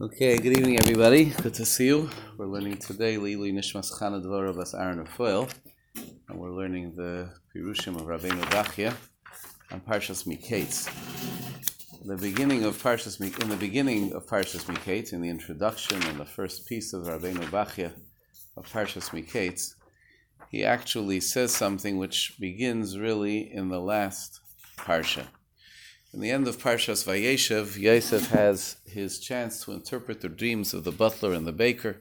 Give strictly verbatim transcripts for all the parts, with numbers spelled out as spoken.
Okay, good evening everybody. Good to see you. We're learning today Lilui Nishmas Chana Dvorah bas Aaron of Foil, and we're learning the Pirushim of Rabbi Nashelela on Parshas Miketz. The beginning of Parshas Miketz, in the beginning of Parshas Miketz, in the introduction and the first piece of Rabbi Nashelela of Parshas Miketz, he actually says something which begins really in the last parsha. In the end of Parshas Vayeshev, Yosef has his chance to interpret the dreams of the butler and the baker,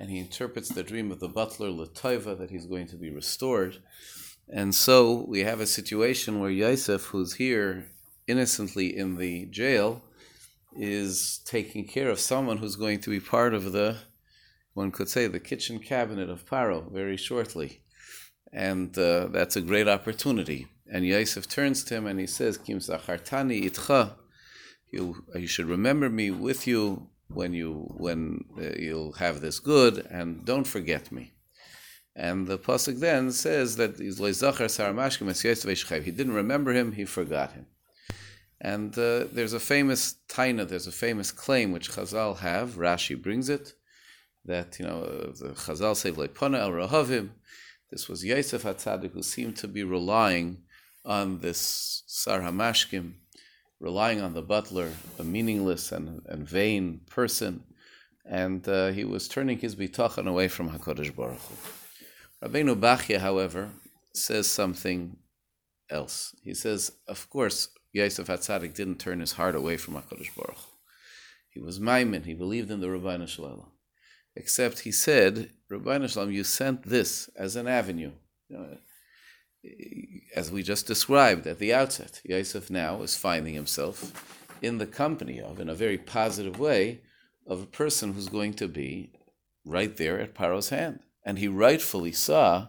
and he interprets the dream of the butler, Latoiva, that he's going to be restored. And so we have a situation where Yosef, who's here innocently in the jail, is taking care of someone who's going to be part of the, one could say, the kitchen cabinet of Paro very shortly. And uh, that's a great opportunity. And Yosef turns to him and he says, Kim itcha, you, you should remember me with you when, you, when uh, you'll have this good, and don't forget me. And the pasuk then says that Sar HaMashkim, he didn't remember him, he forgot him. And uh, there's a famous taina, there's a famous claim which Chazal have, Rashi brings it, that, you know, the Chazal say, this was Yosef HaTzadik who seemed to be relying on this Sar HaMashkim, relying on the butler, a meaningless and, and vain person, and uh, he was turning his bitochan away from HaKadosh Baruch Hu. Rabbeinu Bachya, however, says something else. He says, of course, Yosef HaTzadik didn't turn his heart away from HaKadosh Baruch Hu. He was Maimon, he believed in the Rabbi Nashelela. Except he said, Rabbi Nashelela, you sent this as an avenue. You know, as we just described at the outset, Yosef now is finding himself in the company of, in a very positive way, of a person who's going to be right there at Paro's hand. And he rightfully saw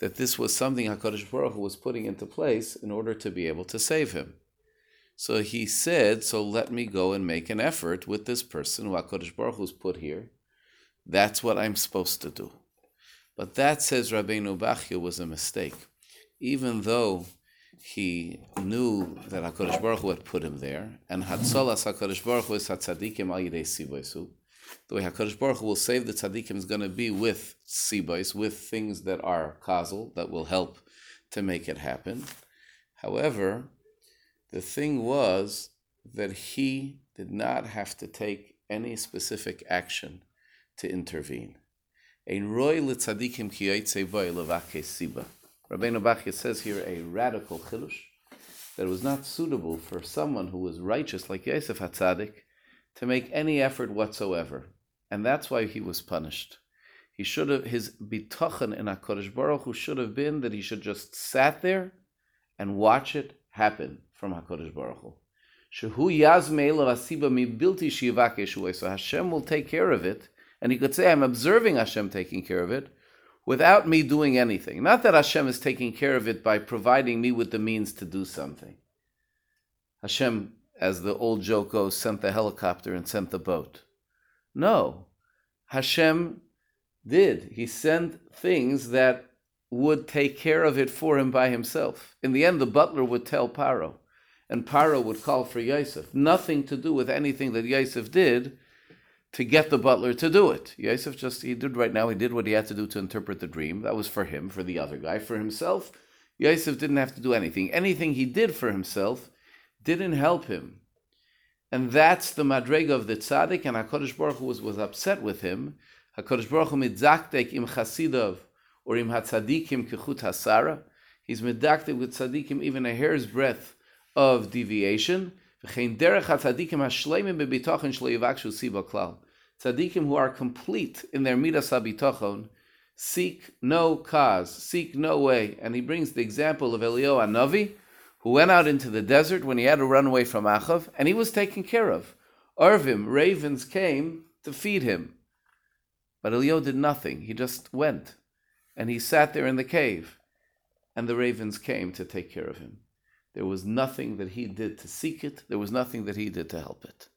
that this was something HaKadosh Baruch Hu was putting into place in order to be able to save him. So he said, so let me go and make an effort with this person who HaKadosh Baruch Hu's put here. That's what I'm supposed to do. But that, says Rabbeinu Bachya, was a mistake. Even though he knew that HaKadosh Baruch Hu had put him there, and Hatzolas HaKadosh Baruch Hu is Tzadikim Ayyidei Sibaisu, the way HaKadosh Baruch Hu will save the Tzadikim is going to be with sibois, with things that are causal, that will help to make it happen. However, the thing was that he did not have to take any specific action to intervene. Ein roi letzadikim ki yotzei boi levakei siba. Rabbeinu Bachya says here a radical chilush that it was not suitable for someone who was righteous like Yosef HaTzadik to make any effort whatsoever, and that's why he was punished. He should have, his bitochen in HaKadosh Baruch Hu should have been that he should just sat there and watch it happen from HaKadosh Baruch Hu. Shehu yazmei levasiba mi bilti shivakei shuei. So Hashem will take care of it. And he could say, I'm observing Hashem taking care of it without me doing anything. Not that Hashem is taking care of it by providing me with the means to do something. Hashem, as the old joke goes, sent the helicopter and sent the boat. No, Hashem did. He sent things that would take care of it for him by himself. In the end, the butler would tell Paro, and Paro would call for Yosef. Nothing to do with anything that Yosef did to get the butler to do it. Yosef just, he did right now, he did what he had to do to interpret the dream. That was for him, for the other guy. For himself, Yosef didn't have to do anything. Anything he did for himself didn't help him. And that's the madrega of the tzaddik, and HaKadosh Baruch Hu was, was upset with him. HaKadosh Baruch Hu midzaktek im chasidov, or im hatzadikim kechut hasara. He's midzaktek with tzadikim even a hair's breadth of deviation. V'chein derech hatzadikim hashleimim bebitochen shlo yivakshu siba klal. Tzadikim who are complete in their midas habitochon seek no cause, seek no way. And he brings the example of Eliyahu Hanavi, who went out into the desert when he had to run away from Achav, and he was taken care of. Orvim, ravens came to feed him. But Eliyahu did nothing. He just went. And he sat there in the cave. And the ravens came to take care of him. There was nothing that he did to seek it. There was nothing that he did to help it.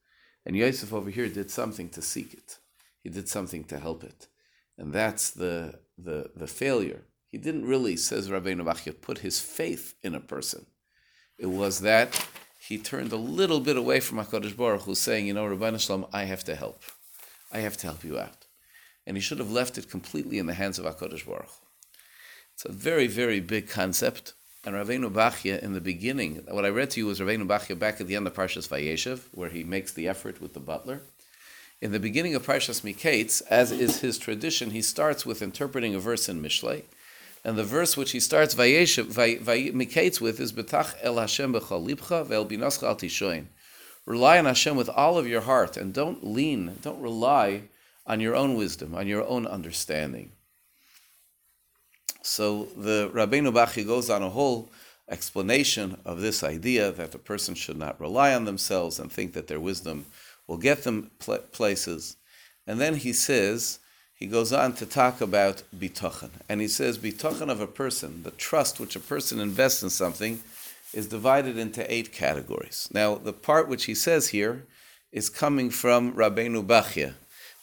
And Yosef over here did something to seek it. He did something to help it. And that's the the, the failure. He didn't really, says Rabbeinu Bachya, put his faith in a person. It was that he turned a little bit away from HaKadosh Baruch Hu, saying, you know, Rabbi Nashelela, I have to help. I have to help you out. And he should have left it completely in the hands of HaKadosh Baruch Hu. It's a very, very big concept. And Rabbeinu Bachya, in the beginning, what I read to you was Rabbeinu Bachya back at the end of Parshas Vayeshev, where he makes the effort with the butler. In the beginning of Parshas Miketz, as is his tradition, he starts with interpreting a verse in Mishlei. And the verse which he starts Vayeshev, Vay, Vay, Miketz with is Betach el Hashem b'chol libcha ve'el binoscha al tishoin. Rely on Hashem with all of your heart, and don't lean, don't rely on your own wisdom, on your own understanding. So the Rabbeinu Bachya goes on a whole explanation of this idea that the person should not rely on themselves and think that their wisdom will get them pl- places. And then he says, he goes on to talk about bitochen. And he says, bitochen of a person, the trust which a person invests in something, is divided into eight categories. Now, the part which he says here is coming from Rabbeinu Bachya,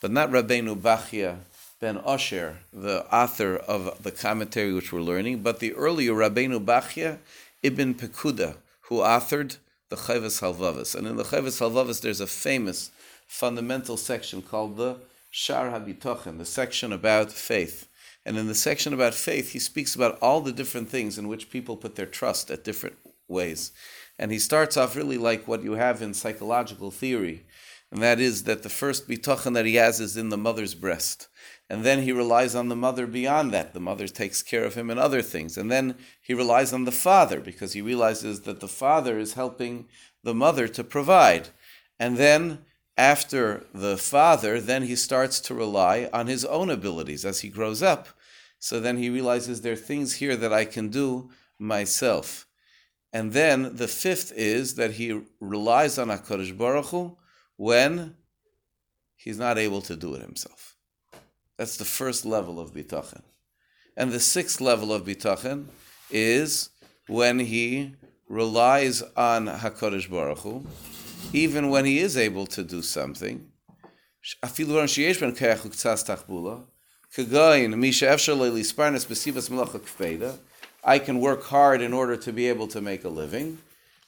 but not Rabbeinu Bachya Ben Osher, the author of the commentary which we're learning, but the earlier Rabbeinu Bachya Ibn Pekuda, who authored the Chovos HaLevavos. And in the Chovos HaLevavos, there's a famous fundamental section called the Shar HaBitochen, the section about faith. And in the section about faith, he speaks about all the different things in which people put their trust at different ways. And he starts off really like what you have in psychological theory, and that is that the first bitochan that he has is in the mother's breast. And then he relies on the mother beyond that. The mother takes care of him and other things. And then he relies on the father because he realizes that the father is helping the mother to provide. And then after the father, then he starts to rely on his own abilities as he grows up. So then he realizes there are things here that I can do myself. And then the fifth is that he relies on HaKadosh Baruch Hu when he's not able to do it himself. That's the first level of bitochen. And the sixth level of bitochen is when he relies on HaKadosh Baruch Hu, even when he is able to do something. I can work hard in order to be able to make a living,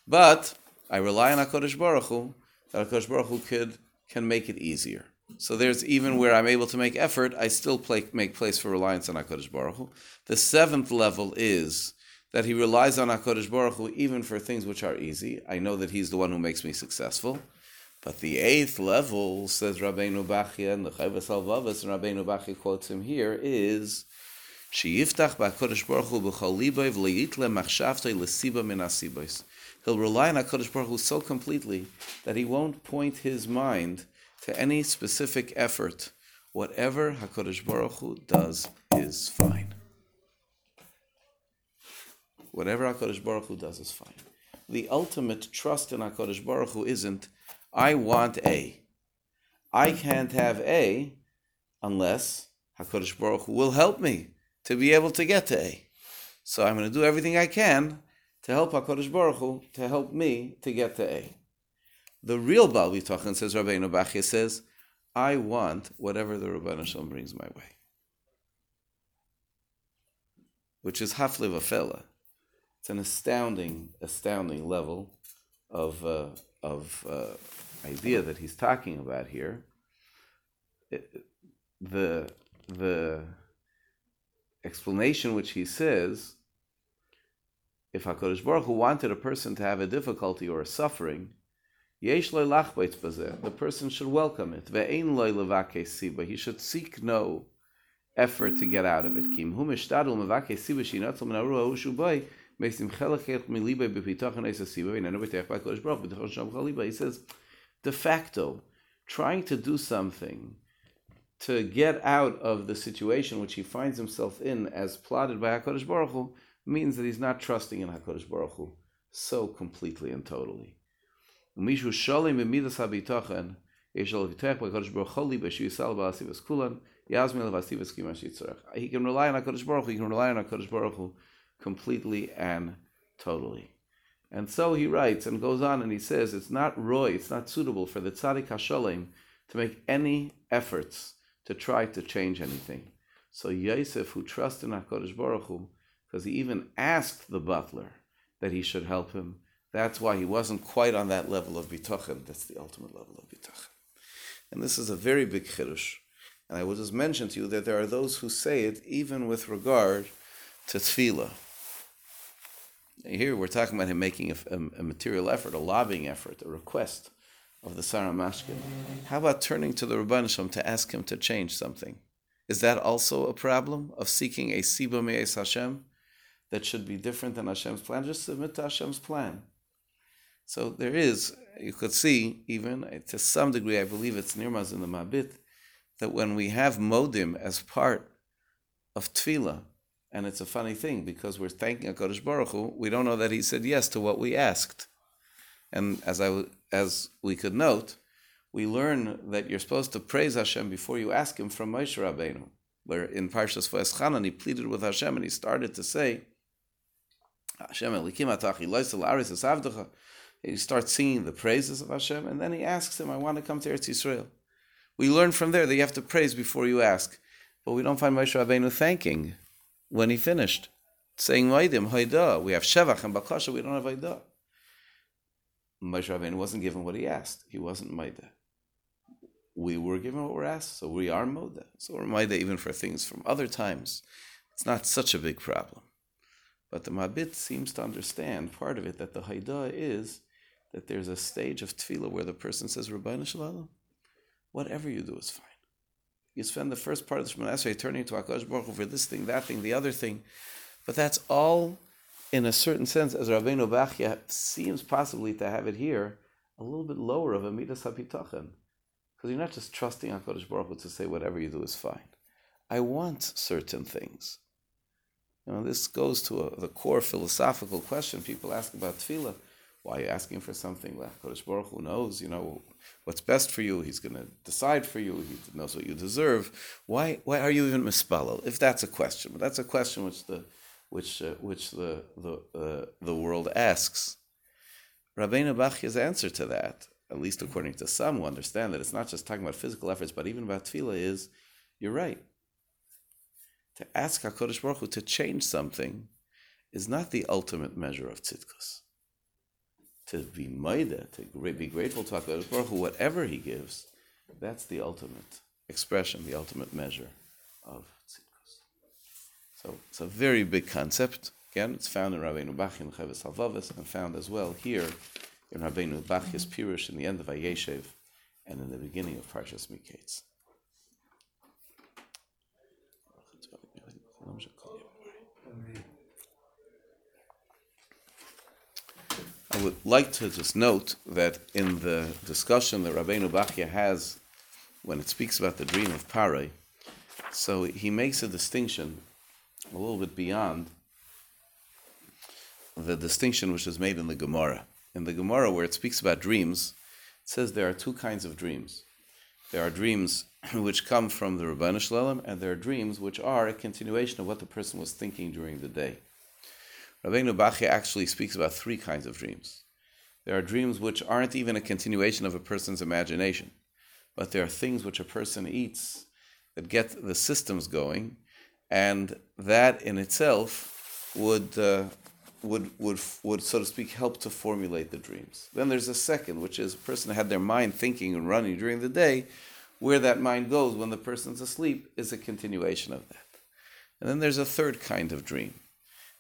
but I rely on HaKadosh Baruch Hu, that HaKadosh Baruch Hu could, can make it easier. So there's even where I'm able to make effort, I still play, make place for reliance on HaKadosh Baruch Hu. The seventh level is that he relies on HaKadosh Baruch Hu even for things which are easy. I know that he's the one who makes me successful. But the eighth level, says Rabbeinu Bachya, and the Chovos HaLevavos, and Rabbeinu Bachya quotes him here, is sheyiftach b'HaKadosh Baruch Hu b'chol libo v'leyitle machshavtoi l'siba min hasibois. He'll rely on HaKadosh Baruch Hu so completely that he won't point his mind to any specific effort. Whatever HaKadosh Baruch Hu does is fine. Whatever HaKadosh Baruch Hu does is fine. The ultimate trust in HaKadosh Baruch Hu isn't, I want A. I can't have A unless HaKadosh Baruch Hu will help me to be able to get to A. So I'm going to do everything I can to help HaKadosh Baruch Hu to help me to get to A. The real Baal Bitochen, says Rabbeinu Bachya, says, I want whatever the Rabbeinu Shalom brings my way. Which is Hafle Vafela. It's an astounding, astounding level of uh, of uh, idea that he's talking about here. It, the, the explanation which he says, if HaKadosh Baruch Hu wanted a person to have a difficulty or a suffering, the person should welcome it. He should seek no effort to get out of it. He says, de facto, trying to do something to get out of the situation which he finds himself in as plotted by HaKadosh Baruch Hu means that he's not trusting in HaKadosh Baruch Hu so completely and totally. He can rely on HaKadosh Baruch Hu, he can rely on HaKadosh Baruch Hu completely and totally. And so he writes and goes on and he says, it's not roy, it's not suitable for the Tzadik HaSholem to make any efforts to try to change anything. So Yosef, who trusts in HaKadosh Baruch Hu, because he even asked the butler that he should help him, That's why he wasn't quite on that level of bitochen. That's the ultimate level of bitochen. And this is a very big chidush. And I will just mention to you that there are those who say it even with regard to tefillah. Here we're talking about him making a, a, a material effort, a lobbying effort, a request of the Sar HaMashkim. How about turning to the Rabban Shem to ask him to change something? Is that also a problem of seeking a siba me'es Hashem that should be different than Hashem's plan? Just submit to Hashem's plan. So there is, you could see even, to some degree, I believe it's Nirmaz in the Mabit, that when we have modim as part of tefillah, and it's a funny thing because we're thanking HaKadosh Baruch Hu, we don't know that he said yes to what we asked. And as I as we could note, we learn that you're supposed to praise Hashem before you ask him from Moshe Rabbeinu, where in Parshas Vayeshev he pleaded with Hashem and he started to say, Hashem Elikim atach ilois el aris es avdecha. He starts singing the praises of Hashem, and then he asks him, I want to come to Eretz Yisrael. We learn from there that you have to praise before you ask. But we don't find Moshe Rabbeinu thanking when he finished, saying Moedim, Haidah. We have Shevach and Bakasha, we don't have Haidah. Moshe Rabbeinu wasn't given what he asked. He wasn't Maidah. We were given what we're asked, so we are Maidah. So we're Maidah even for things from other times. It's not such a big problem. But the Mabit seems to understand, part of it, that the Haidah is that there's a stage of tefillah where the person says, Rabbi Nashelela, whatever you do is fine. You spend the first part of the Shemona Esrei turning to HaKadosh Baruch Hu for this thing, that thing, the other thing. But that's all, in a certain sense, as Rabbeinu Bachya seems possibly to have it here, a little bit lower of a midas habitochen. Because you're not just trusting HaKadosh Baruch Hu to say whatever you do is fine. I want certain things. You know, this goes to a, the core philosophical question people ask about tefillah. Why are you asking for something? Well, HaKadosh Baruch Hu knows, you know, what's best for you. He's going to decide for you. He knows what you deserve. Why Why are you even mispalel? If that's a question. But that's a question which the which uh, which the the, uh, the world asks. Rabbeinu Bachya's answer to that, at least according to some who understand that it's not just talking about physical efforts, but even about tefillah, is, you're right. To ask HaKadosh Baruch Hu to change something is not the ultimate measure of tzitkos. To be Maidah, to be grateful to HaKadosh Baruch Hu, whatever he gives, that's the ultimate expression, the ultimate measure of tzitkos. So it's a very big concept. Again, it's found in Rabbeinu Bachya in Chovos HaLevavos, and found as well here in Rabbeinu Bachya's Pirush in the end of Vayeshev and in the beginning of Parshas Miketz. I would like to just note that in the discussion that Rabbeinu Bachya has when it speaks about the dream of Paro, so he makes a distinction a little bit beyond the distinction which is made in the Gemara. In the Gemara, where it speaks about dreams, it says there are two kinds of dreams. There are dreams which come from the Rabbeinu Shalom, and there are dreams which are a continuation of what the person was thinking during the day. Rabbeinu Bachya actually speaks about three kinds of dreams. There are dreams which aren't even a continuation of a person's imagination, but there are things which a person eats that get the systems going, and that in itself would, uh, would, would, would, so to speak, help to formulate the dreams. Then there's a second, which is a person had their mind thinking and running during the day. Where that mind goes when the person's asleep is a continuation of that. And then there's a third kind of dream.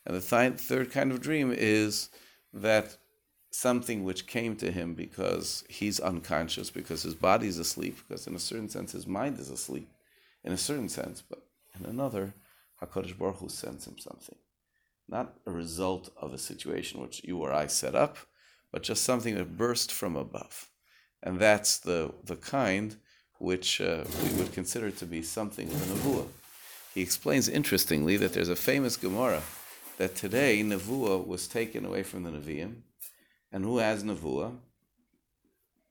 And the th- third kind of dream is that something which came to him because he's unconscious, because his body's asleep, because in a certain sense his mind is asleep, in a certain sense, but in another, HaKadosh Baruch Hu sends him something. Not a result of a situation which you or I set up, but just something that burst from above. And that's the, the kind which uh, we would consider to be something of a nevuah. He explains, interestingly, that there's a famous Gemara that today nevuah was taken away from the Nevi'im. And who has nevuah?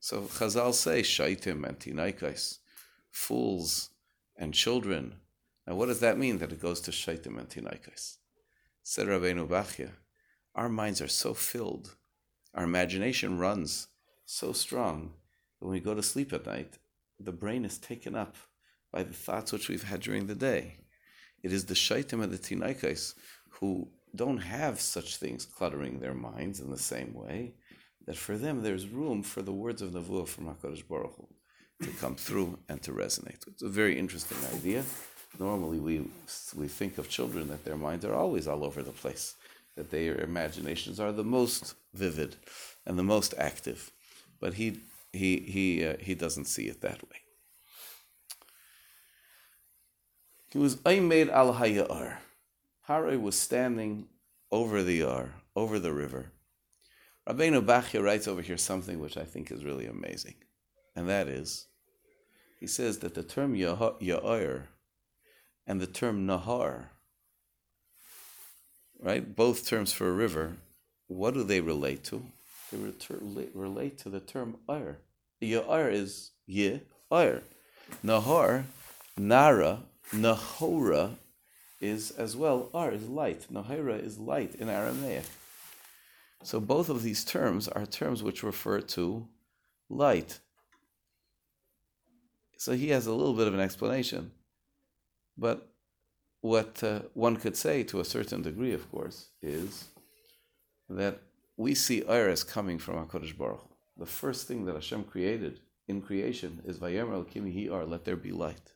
So Chazal say, shaitim and tinaikais, fools and children. Now what does that mean, that it goes to shaitim and tinaikais? Said Rabbeinu Bachya, our minds are so filled, our imagination runs so strong, that when we go to sleep at night, the brain is taken up by the thoughts which we've had during the day. It is the shaitim and the tinaikais who don't have such things cluttering their minds in the same way, that for them there's room for the words of nevuah from HaKadosh Baruch Hu to come through and to resonate. It's a very interesting idea. Normally we we think of children that their minds are always all over the place, that their imaginations are the most vivid and the most active. But he he he uh, he doesn't see it that way. He was Aymed al Hayar. Paro was standing over the Yar, over the river. Rabbeinu Bachya writes over here something which I think is really amazing. And that is, he says that the term Ya'ar and the term Nahar, right, both terms for a river, what do they relate to? They relate to the term Ayr. Ya'ar is Ye, Ayr. Nahar, Nara, Nahora is as well, R is light. Nahora is light in Aramaic. So both of these terms are terms which refer to light. So he has a little bit of an explanation. But what uh, one could say to a certain degree, of course, is that we see Ayr as coming from HaKadosh Baruch Hu. The first thing that Hashem created in creation is Vayomer Elokim hi Or, let there be light.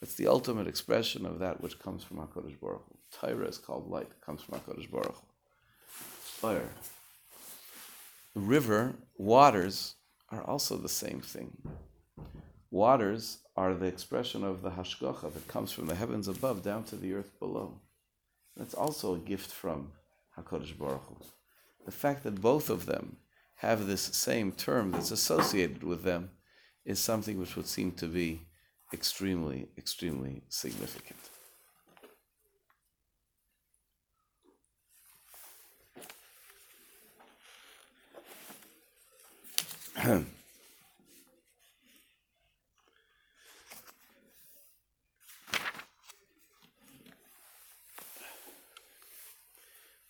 It's the ultimate expression of that which comes from HaKadosh Baruch Hu. Torah is called light, it comes from HaKadosh Baruch Hu. Ayr. River, waters are also the same thing. Waters are the expression of the Hashgacha that comes from the heavens above down to the earth below. That's also a gift from HaKadosh Baruch Hu. The fact that both of them have this same term that's associated with them is something which would seem to be extremely, extremely significant.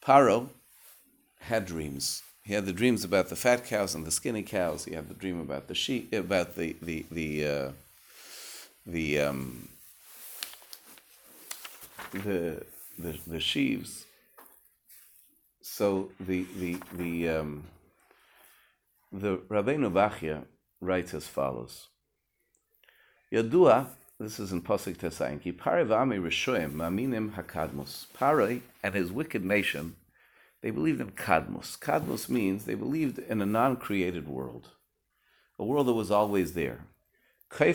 Paro had dreams. He had the dreams about the fat cows and the skinny cows. He had the dream about the sheep, about the the the. Uh, The um, the the the sheaves. So the the the um, the Rabbeinu Bachya writes as follows. Yadua, this is in pasuk tesayin, ki Paro v'amei Rishoyim ma'aminim hakadmos. Paro and his wicked nation, they believed in kadmos. Kadmos means they believed in a non-created world, a world that was always there. They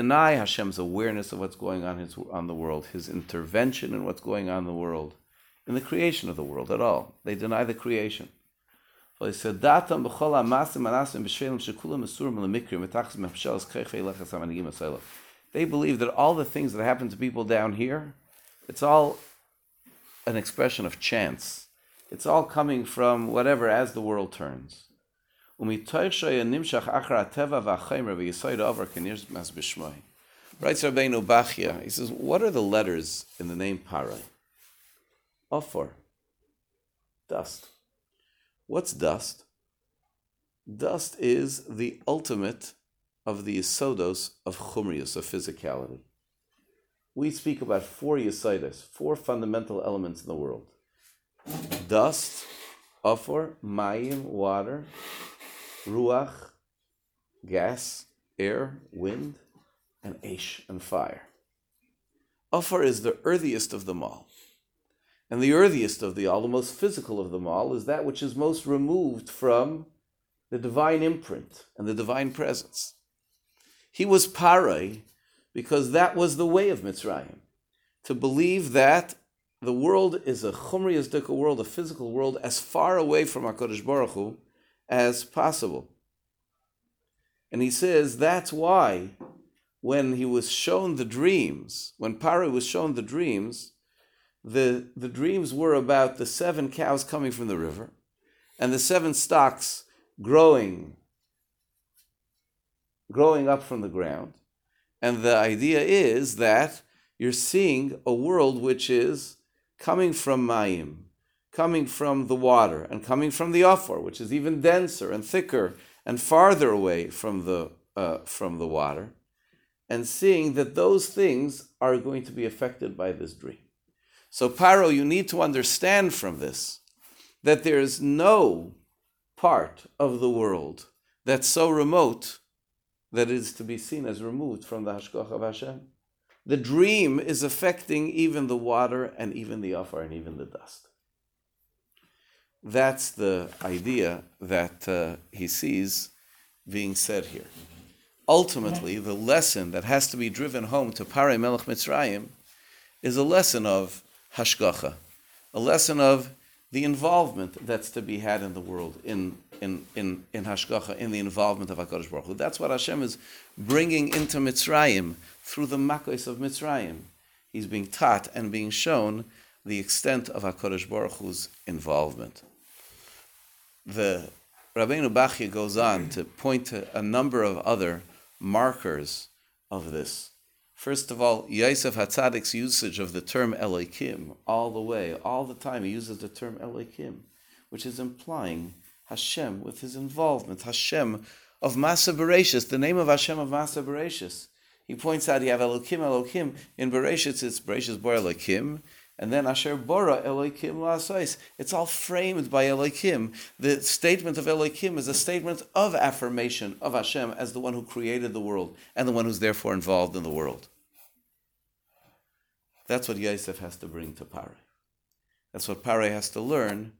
deny Hashem's awareness of what's going on his, on the world, his intervention in what's going on in the world, in the creation of the world at all. They deny the creation. They believe that all the things that happen to people down here, it's all an expression of chance. It's all coming from whatever as the world turns. Writes Rabbeinu Bachya, he says, what are the letters in the name Paro? Ofor, dust. What's dust? Dust is the ultimate of the yesodos of chumrius, of physicality. We speak about four yesodos, four fundamental elements in the world. Dust, ofor, mayim, water, ruach, gas, air, wind, and ash, and fire. Ofor is the earthiest of them all. And the earthiest of the all, the most physical of them all, is that which is most removed from the divine imprint and the divine presence. He was Paro because that was the way of Mitzrayim, to believe that the world is a chumriyasdik, a world, a physical world, as far away from HaKadosh Baruch Hu as possible. And he says that's why when he was shown the dreams, when Paro was shown the dreams, the, the dreams were about the seven cows coming from the river and the seven stalks growing, growing up from the ground. And the idea is that you're seeing a world which is coming from Mayim, coming from the water, and coming from the Ofor, which is even denser and thicker and farther away from the uh, from the water, and seeing that those things are going to be affected by this dream. So Paro, you need to understand from this that there is no part of the world that's so remote that it is to be seen as removed from the Hashkoch of Hashem. The dream is affecting even the water and even the offer and even the dust. That's the idea that uh, he sees being said here. Ultimately, the lesson that has to be driven home to Paro Melech Mitzrayim is a lesson of hashgacha, a lesson of the involvement that's to be had in the world, in in in, in hashgacha, in the involvement of HaKadosh Baruch Hu. That's what Hashem is bringing into Mitzrayim through the makos of Mitzrayim. He's being taught and being shown the extent of HaKadosh Baruch Hu's involvement. The Rabbeinu Bachya goes on to point to a number of other markers of this. First of all, Yosef HaTzadik's usage of the term Elokim all the way, all the time, he uses the term Elokim, which is implying Hashem with his involvement, Hashem of Maaseh Bereshis, the name of Hashem of Maaseh Bereshis. He points out you have Elokim, Elokim. In Bereshis, it's Bereshis Bora Elokim, and then Asher Bora Elokim La'asais. It's all framed by Elokim. The statement of Elokim is a statement of affirmation of Hashem as the one who created the world and the one who's therefore involved in the world. That's what Yosef has to bring to Paro. That's what Paro has to learn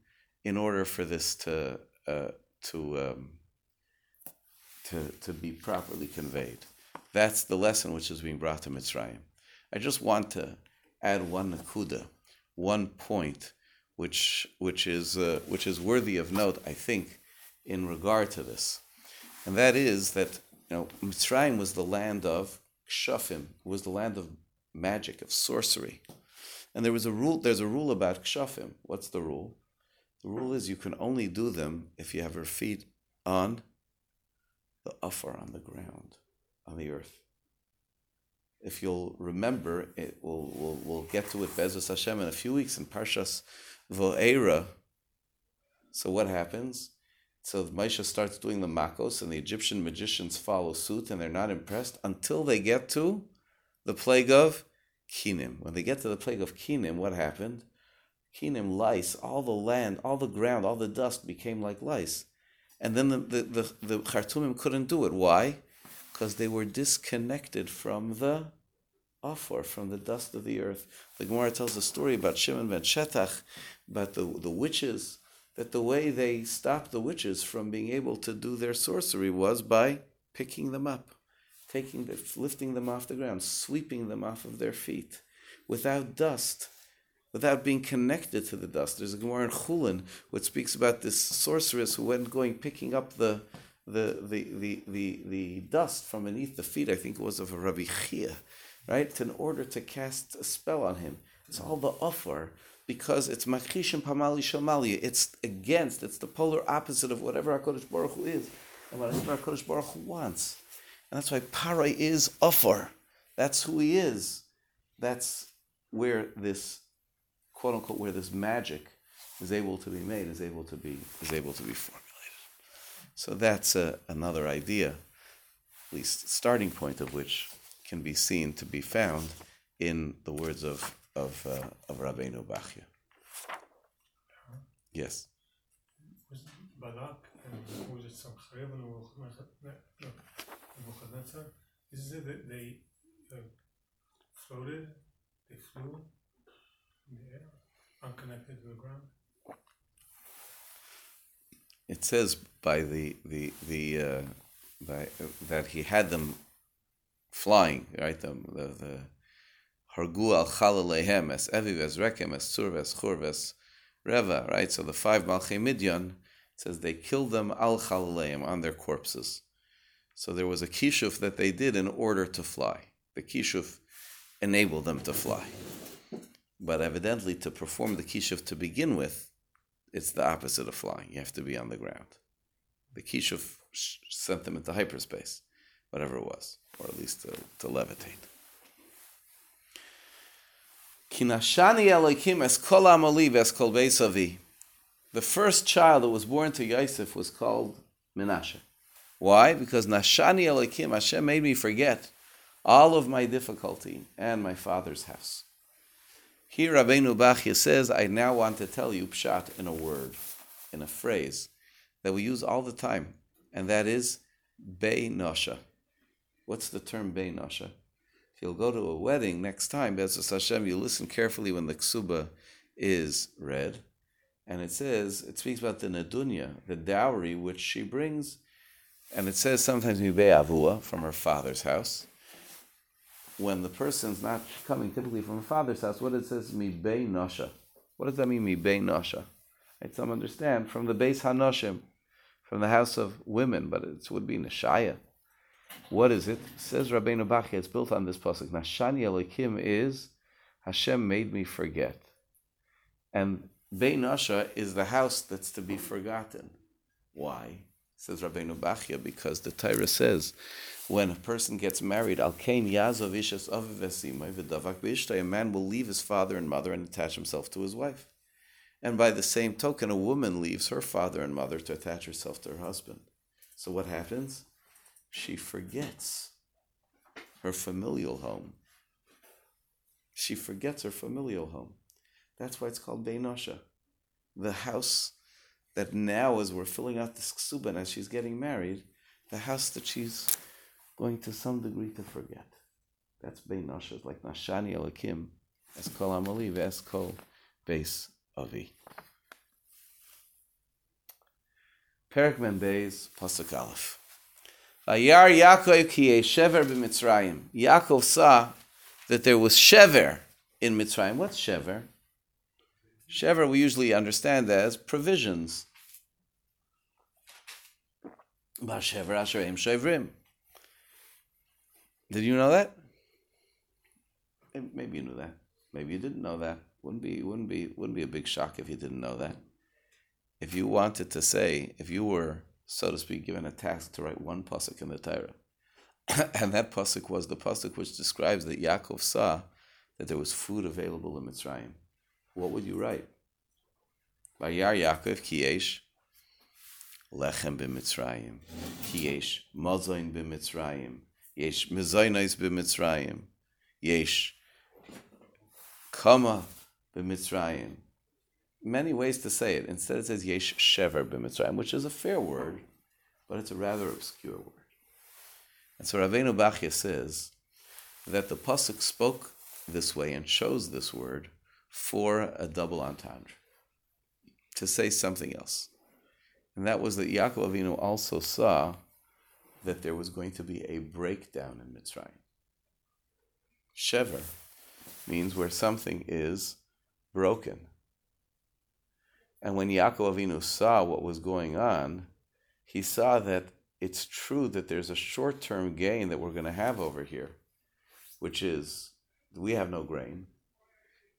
in order for this to uh, to, um, to to be properly conveyed. That's the lesson which is being brought to Mitzrayim. I just want to add one nakuda, one point, which which is uh, which is worthy of note, I think, in regard to this, and that is that you know Mitzrayim was the land of kshafim, was the land of magic, of sorcery, and there was a rule. There's a rule about kshafim. What's the rule? The rule is you can only do them if you have your feet on the afar, on the ground, on the earth. If you'll remember, it will we'll, we'll get to it Bezos Hashem in a few weeks in Parshas Vayeshev. So what happens? So Moshe starts doing the makos, and the Egyptian magicians follow suit, and they're not impressed until they get to the plague of Kinim. When they get to the plague of Kinim, what happened? Kinim, lice, all the land, all the ground, all the dust became like lice. And then the the, the, the Khartoumim couldn't do it. Why? Because they were disconnected from the afar, from the dust of the earth. The Gemara tells a story about Shimon ben Shetach, about the, the witches, that the way they stopped the witches from being able to do their sorcery was by picking them up, taking the, lifting them off the ground, sweeping them off of their feet, without dust, without being connected to the dust. There's a Gemara in Chulin which speaks about this sorceress who went going picking up the the the the the, the dust from beneath the feet, I think it was of a Rabbi Chia, right, in order to cast a spell on him. It's all the offer, because it's Makhish and Pamali Shamali. It's against, it's the polar opposite of whatever HaKadosh Baruch Hu is and whatever HaKadosh Baruch Hu wants. And that's why Paro is Offer. That's who he is. That's where this, quote unquote, where this magic is able to be made, is able to be is able to be formulated. So that's uh, another idea, at least starting point of which can be seen to be found in the words of of uh, of Rabbeinu Bachya. Yes. Is it that they uh, floated, they flew in the air, unconnected to the ground? It says by the the the uh, by uh, that he had them flying, right? The the hargu al chalalehem as eviv as rekem as sur as chur as reva, right? So the five malchei midyan, it says they killed them al chalalehem, on their corpses. So there was a kishuf that they did in order to fly. The kishuf enabled them to fly. But evidently, to perform the kishuf to begin with, it's the opposite of flying. You have to be on the ground. The kishuf sent them into hyperspace, whatever it was, or at least to, to levitate. Kinashani Elokim es kol amali es kol beisavi. The first child that was born to Yosef was called Menashe. Why? Because Nashani Elokim, Hashem made me forget all of my difficulty and my father's house. Here Rabbeinu Bachya says, I now want to tell you pshat in a word, in a phrase that we use all the time, and that is bei nosha. What's the term bei nosha? If you'll go to a wedding next time, Be'ezus Hashem, you listen carefully when the ksuba is read, and it says, it speaks about the nedunya, the dowry which she brings, and it says sometimes mibei avua, from her father's house. When the person's not coming typically from her father's house, what it says, mibei nosha. What does that mean, mibei nosha? Some understand, from the Beis HaNoshim, from the house of women, but it would be Neshaya. What is it? Says Rabbeinu Bachya, it's built on this pasuk. Nashani Elokim is, Hashem made me forget. And Bei Nosha is the house that's to be forgotten. Why? Says Rabbeinu Bachya, because the Torah says, when a person gets married, Al Kain Yazov Ishas Aviv Vesimay V'Davak B'Ishtay, a man will leave his father and mother and attach himself to his wife. And by the same token, a woman leaves her father and mother to attach herself to her husband. So what happens? She forgets her familial home. She forgets her familial home. That's why it's called Bei Nosha, the house that now, as we're filling out this ksuba, and as she's getting married, the house that she's going to some degree to forget. That's Bei Nosha. It's like Nashani Elokim, as kol amali ve'es kol beis avi. Perek Mem Beis, pasuk Aleph. Vayar Yaakov ki yeh shever b'Mitzrayim. Yaakov saw that there was shever in Mitzrayim. What's shever? Shever we usually understand as provisions. Ba'shever asher em shevrim. Did you know that? Maybe you knew that. Maybe you didn't know that. Wouldn't be wouldn't be wouldn't be a big shock if you didn't know that. If you wanted to say, if you were, so to speak, given a task to write one pasuk in the Torah, and that pasuk was the pasuk which describes that Yaakov saw that there was food available in Mitzrayim, what would you write? Vayar Yaakov ki yesh lechem b'Mitzrayim, ki yesh mazoin b'Mitzrayim, yesh mezoinos b'Mitzrayim, yesh kama b'Mitzrayim. Many ways to say it. Instead it says yesh shever b'Mitzrayim, which is a fair word, but it's a rather obscure word. And so Rabbeinu Bachya says that the pasuk spoke this way and chose this word for a double entendre, to say something else. And that was that Yaakov Avinu also saw that there was going to be a breakdown in Mitzrayim. Shever means where something is broken. And when Yaakov Avinu saw what was going on, he saw that it's true that there's a short-term gain that we're going to have over here, which is we have no grain.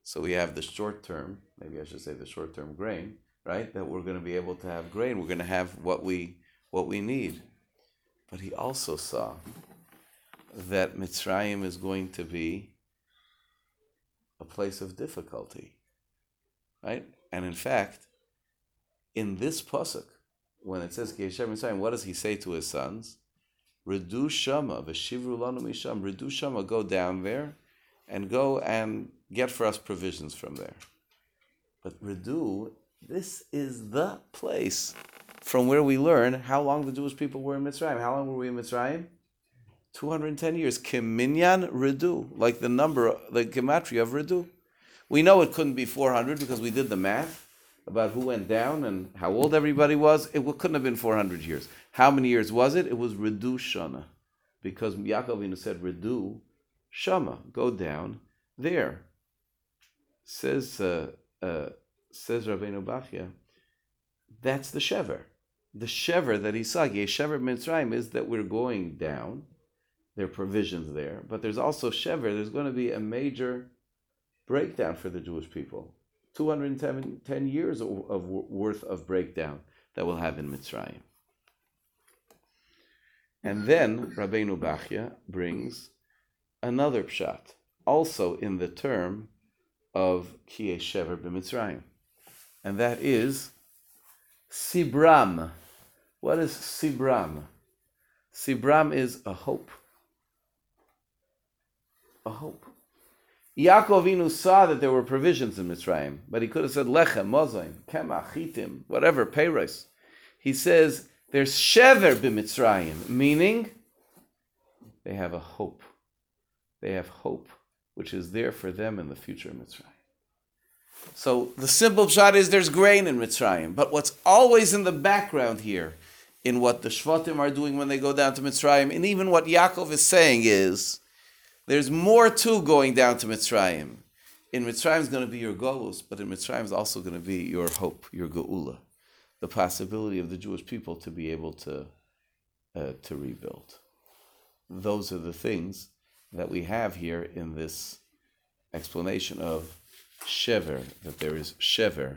So we have the short-term, maybe I should say the short-term grain, right? That we're going to be able to have grain. We're going to have what we what we need. But he also saw that Mitzrayim is going to be a place of difficulty, right? And in fact, in this pasuk, when it says, what does he say to his sons? Redu shama, v'shivru lanu misham. Redu shama, go down there and go and get for us provisions from there. But redu, this is the place from where we learn how long the Jewish people were in Mitzrayim. How long were we in Mitzrayim? two hundred ten years. Kim minyan redu, like the number, the gematria of redu. We know it couldn't be four hundred because we did the math about who went down and how old everybody was. It couldn't have been four hundred years. How many years was it? It was Redu Shana, because Yaakov Avinu said Redu Shama, go down there. Says uh, uh, says Rabbeinu Bachya, that's the shever. The shever that he saw, Yeshever Mitzrayim, is that we're going down. There are provisions there, but there's also shever. There's going to be a major breakdown for the Jewish people. two hundred ten years of worth of breakdown that we'll have in Mitzrayim. And then Rabbeinu Bachya brings another pshat, also in the term of Ki Yesh Shever b'Mitzrayim. And that is Sibram. What is Sibram? Sibram is a hope. a hope. Yaakov Avinu saw that there were provisions in Mitzrayim, but he could have said lechem, mozaim, kemach, chitim, whatever, peiros. He says there's shever b'Mitzrayim, meaning they have a hope. They have hope, which is there for them in the future in Mitzrayim. So the simple pshat is there's grain in Mitzrayim, but what's always in the background here, in what the Shvatim are doing when they go down to Mitzrayim, and even what Yaakov is saying is, there's more to going down to Mitzrayim. In Mitzrayim is going to be your golus, but in Mitzrayim is also going to be your hope, your geula, the possibility of the Jewish people to be able to uh, to rebuild. Those are the things that we have here in this explanation of shever, that there is shever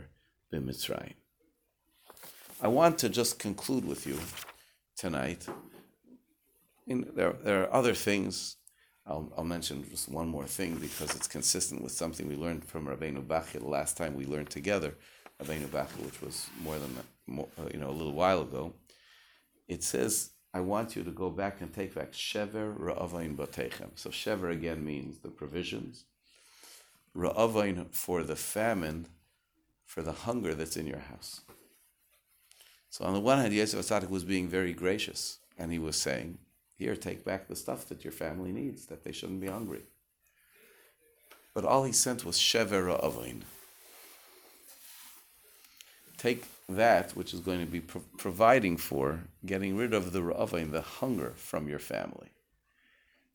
in Mitzrayim. I want to just conclude with you tonight. In, there, there are other things. I'll, I'll mention just one more thing because it's consistent with something we learned from Rabbeinu Bachya the last time we learned together, Rabbeinu Bachya, which was more than more, you know a little while ago. It says, I want you to go back and take back shever ra'avain batechem. So shever again means the provisions. Ra'avain for the famine, for the hunger that's in your house. So on the one hand, Yosef HaTzadik was being very gracious, and he was saying, here, take back the stuff that your family needs, that they shouldn't be hungry. But all he sent was shever ra'avain. Take that which is going to be pro- providing for, getting rid of the ra'avain, the hunger from your family.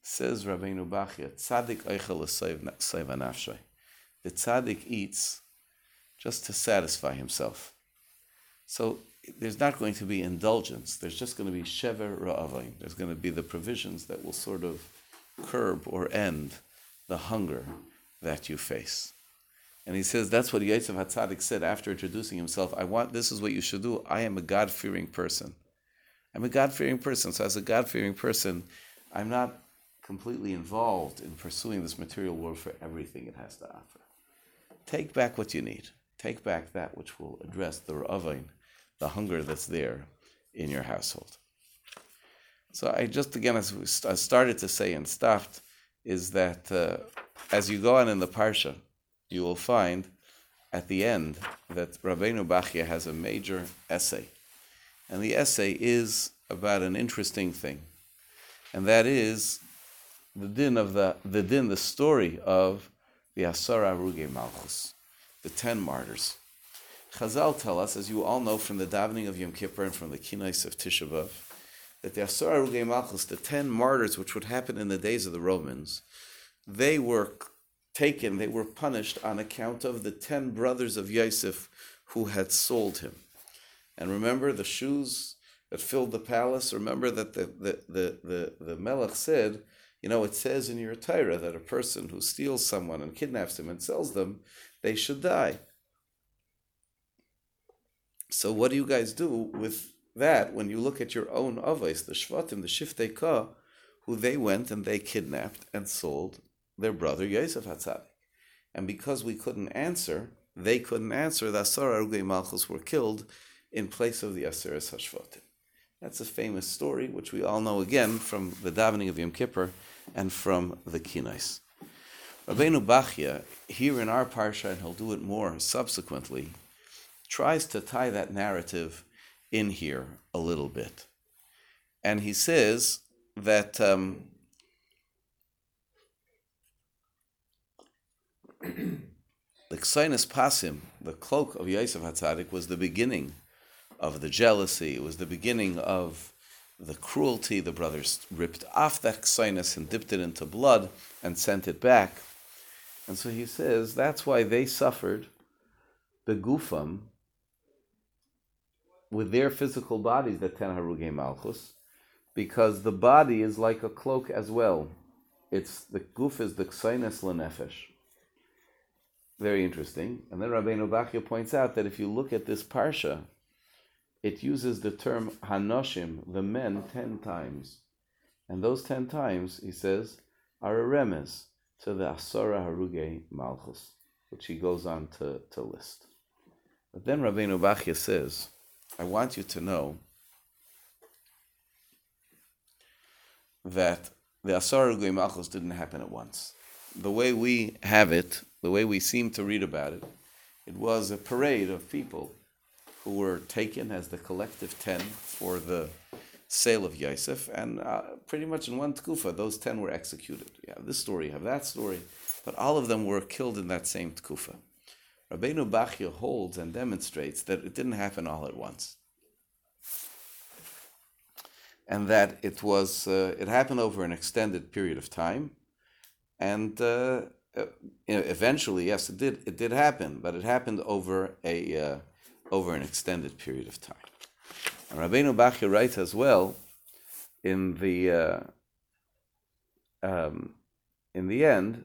Says Rabbeinu Bachya, tzaddik eichel l'seiv nafshay. The tzaddik eats just to satisfy himself. So there's not going to be indulgence. There's just going to be shever ra'avain. There's going to be the provisions that will sort of curb or end the hunger that you face. And he says that's what Yosef HaTzadik said after introducing himself. I want, this is what you should do. I am a God-fearing person. I'm a God-fearing person. So as a God-fearing person, I'm not completely involved in pursuing this material world for everything it has to offer. Take back what you need. Take back that which will address the ra'avain, the hunger that's there in your household. So I just, again, as we st- I started to say and stopped, is that uh, as you go on in the Parsha, you will find at the end that Rabbeinu Bachya has a major essay. And the essay is about an interesting thing. And that is the din of the, the din, the story of the Asara Ruge Malchus, the ten martyrs. Chazal tell us, as you all know from the davening of Yom Kippur and from the Kinais of Tisha B'Av, that the Asara Ruge Malchus, the ten martyrs which would happen in the days of the Romans, they were taken, they were punished on account of the ten brothers of Yosef who had sold him. And remember the shoes that filled the palace? Remember that the the the, the, the Melech said, you know, it says in your Torah that a person who steals someone and kidnaps him and sells them, they should die. So what do you guys do with that when you look at your own avos, the Shvatim, the Shiftei Ka, who they went and they kidnapped and sold their brother Yosef HaTzadik? And because we couldn't answer, they couldn't answer, the Asara Arugei Malchus were killed in place of the Aseres HaShvatim. That's a famous story, which we all know again from the davening of Yom Kippur and from the Kinais. Rabbeinu Bachya, here in our Parsha, and he'll do it more subsequently, tries to tie that narrative in here a little bit. And he says that um, the Ksainis Pasim, the cloak of Yosef HaTzadik, was the beginning of the jealousy. It was the beginning of the cruelty. The brothers ripped off that Ksainis and dipped it into blood and sent it back. And so he says that's why they suffered begufam, with their physical bodies, the ten harugei malchus, because the body is like a cloak as well. It's the guf is the ksainis lenefesh. Very interesting. And then Rabbeinu Bachya points out that if you look at this parsha, it uses the term hanoshim, the men, ten times. And those ten times, he says, are a remez to the asara harugei malchus, which he goes on to, to list. But then Rabbeinu Bachya says, I want you to know that the asara harugei malchus didn't happen at once. the way we have it, the way we seem to read about it, it was a parade of people who were taken as the collective ten for the sale of Yosef, and uh, pretty much in one tkufa, those ten were executed. You have this story, you have that story, but all of them were killed in that same tkufa. Rabbeinu Bachya holds and demonstrates that it didn't happen all at once, and that it was uh, it happened over an extended period of time, and uh, eventually, yes, it did it did happen, but it happened over a uh, over an extended period of time. And Rabbeinu Bachya writes as well in the uh, um, in the end.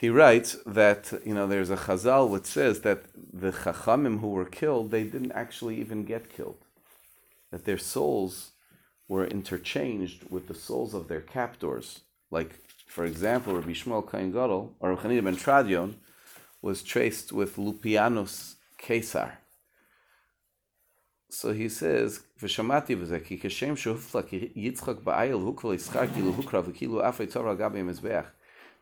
He writes that, you know, there's a Chazal which says that the Chachamim who were killed, they didn't actually even get killed. That their souls were interchanged with the souls of their captors. Like, for example, Rabbi Shmuel Kohen Gadol, or Rav Hanina ben Tradion, was traced with Lupianus Caesar. So he says, V'shamati v'zeh, ki kashem shehufla ki Yitzchak ba'ayil hukva l'Yitzchak ilu hukra v'kilu afei Torah gabi mizbeach.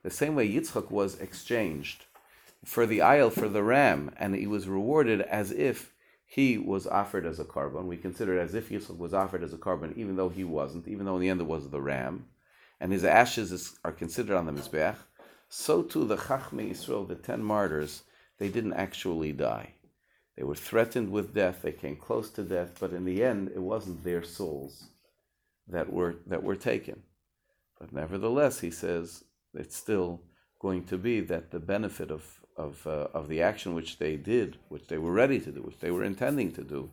The same way Yitzchak was exchanged for the isle, for the ram, and he was rewarded as if he was offered as a carbon. We consider it as if Yitzchak was offered as a carbon, even though he wasn't, even though in the end it was the ram, and his ashes is, are considered on the Mizbeach. So too the Chachmei Yisrael, the ten martyrs, they didn't actually die. They were threatened with death, they came close to death, but in the end it wasn't their souls that were that were taken. But nevertheless, he says, it's still going to be that the benefit of of uh, of the action which they did, which they were ready to do, which they were intending to do,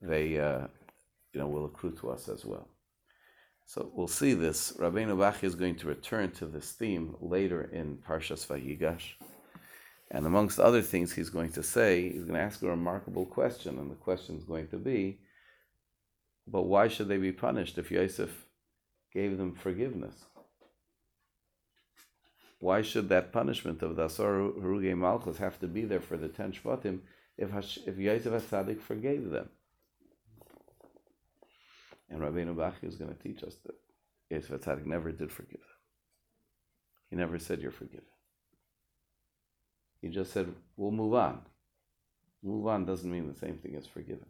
they uh, you know will accrue to us as well. So we'll see this. Rabbeinu Bachya is going to return to this theme later in Parshas Vayigash, and amongst other things, he's going to say he's going to ask a remarkable question, and the question is going to be, but why should they be punished if Yosef gave them forgiveness? Why should that punishment of the Asor Harugei Malchus have to be there for the ten Shvatim if Hash, if Yosef HaTzadik forgave them? And Rabbeinu Bachya is going to teach us that Yosef HaTzadik never did forgive them. He never said, "You're forgiven." He just said, "We'll move on." Move on doesn't mean the same thing as forgiven.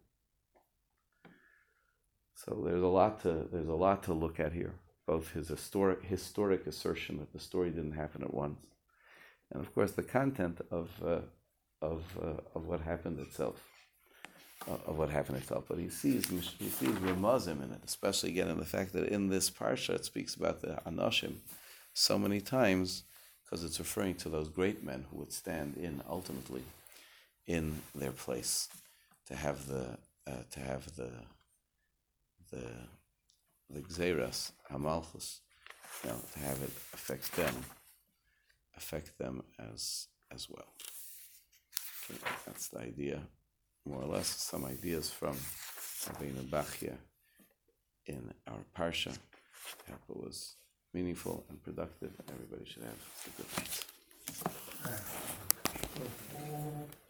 So there's a lot to there's a lot to look at here. Both his historic historic assertion that the story didn't happen at once, and of course the content of uh, of uh, of what happened itself, uh, of what happened itself. But he sees he sees Ramazim in it, especially again in the fact that in this parsha it speaks about the Anoshim so many times, because it's referring to those great men who would stand in ultimately, in their place, to have the uh, to have the the. the Gzeras, Hamalchus, you know, to have it affect them, affect them as as well. Okay, that's the idea, more or less, some ideas from Rabbeinu Bachya in our Parsha. I hope it was meaningful and productive. Everybody should have a good night.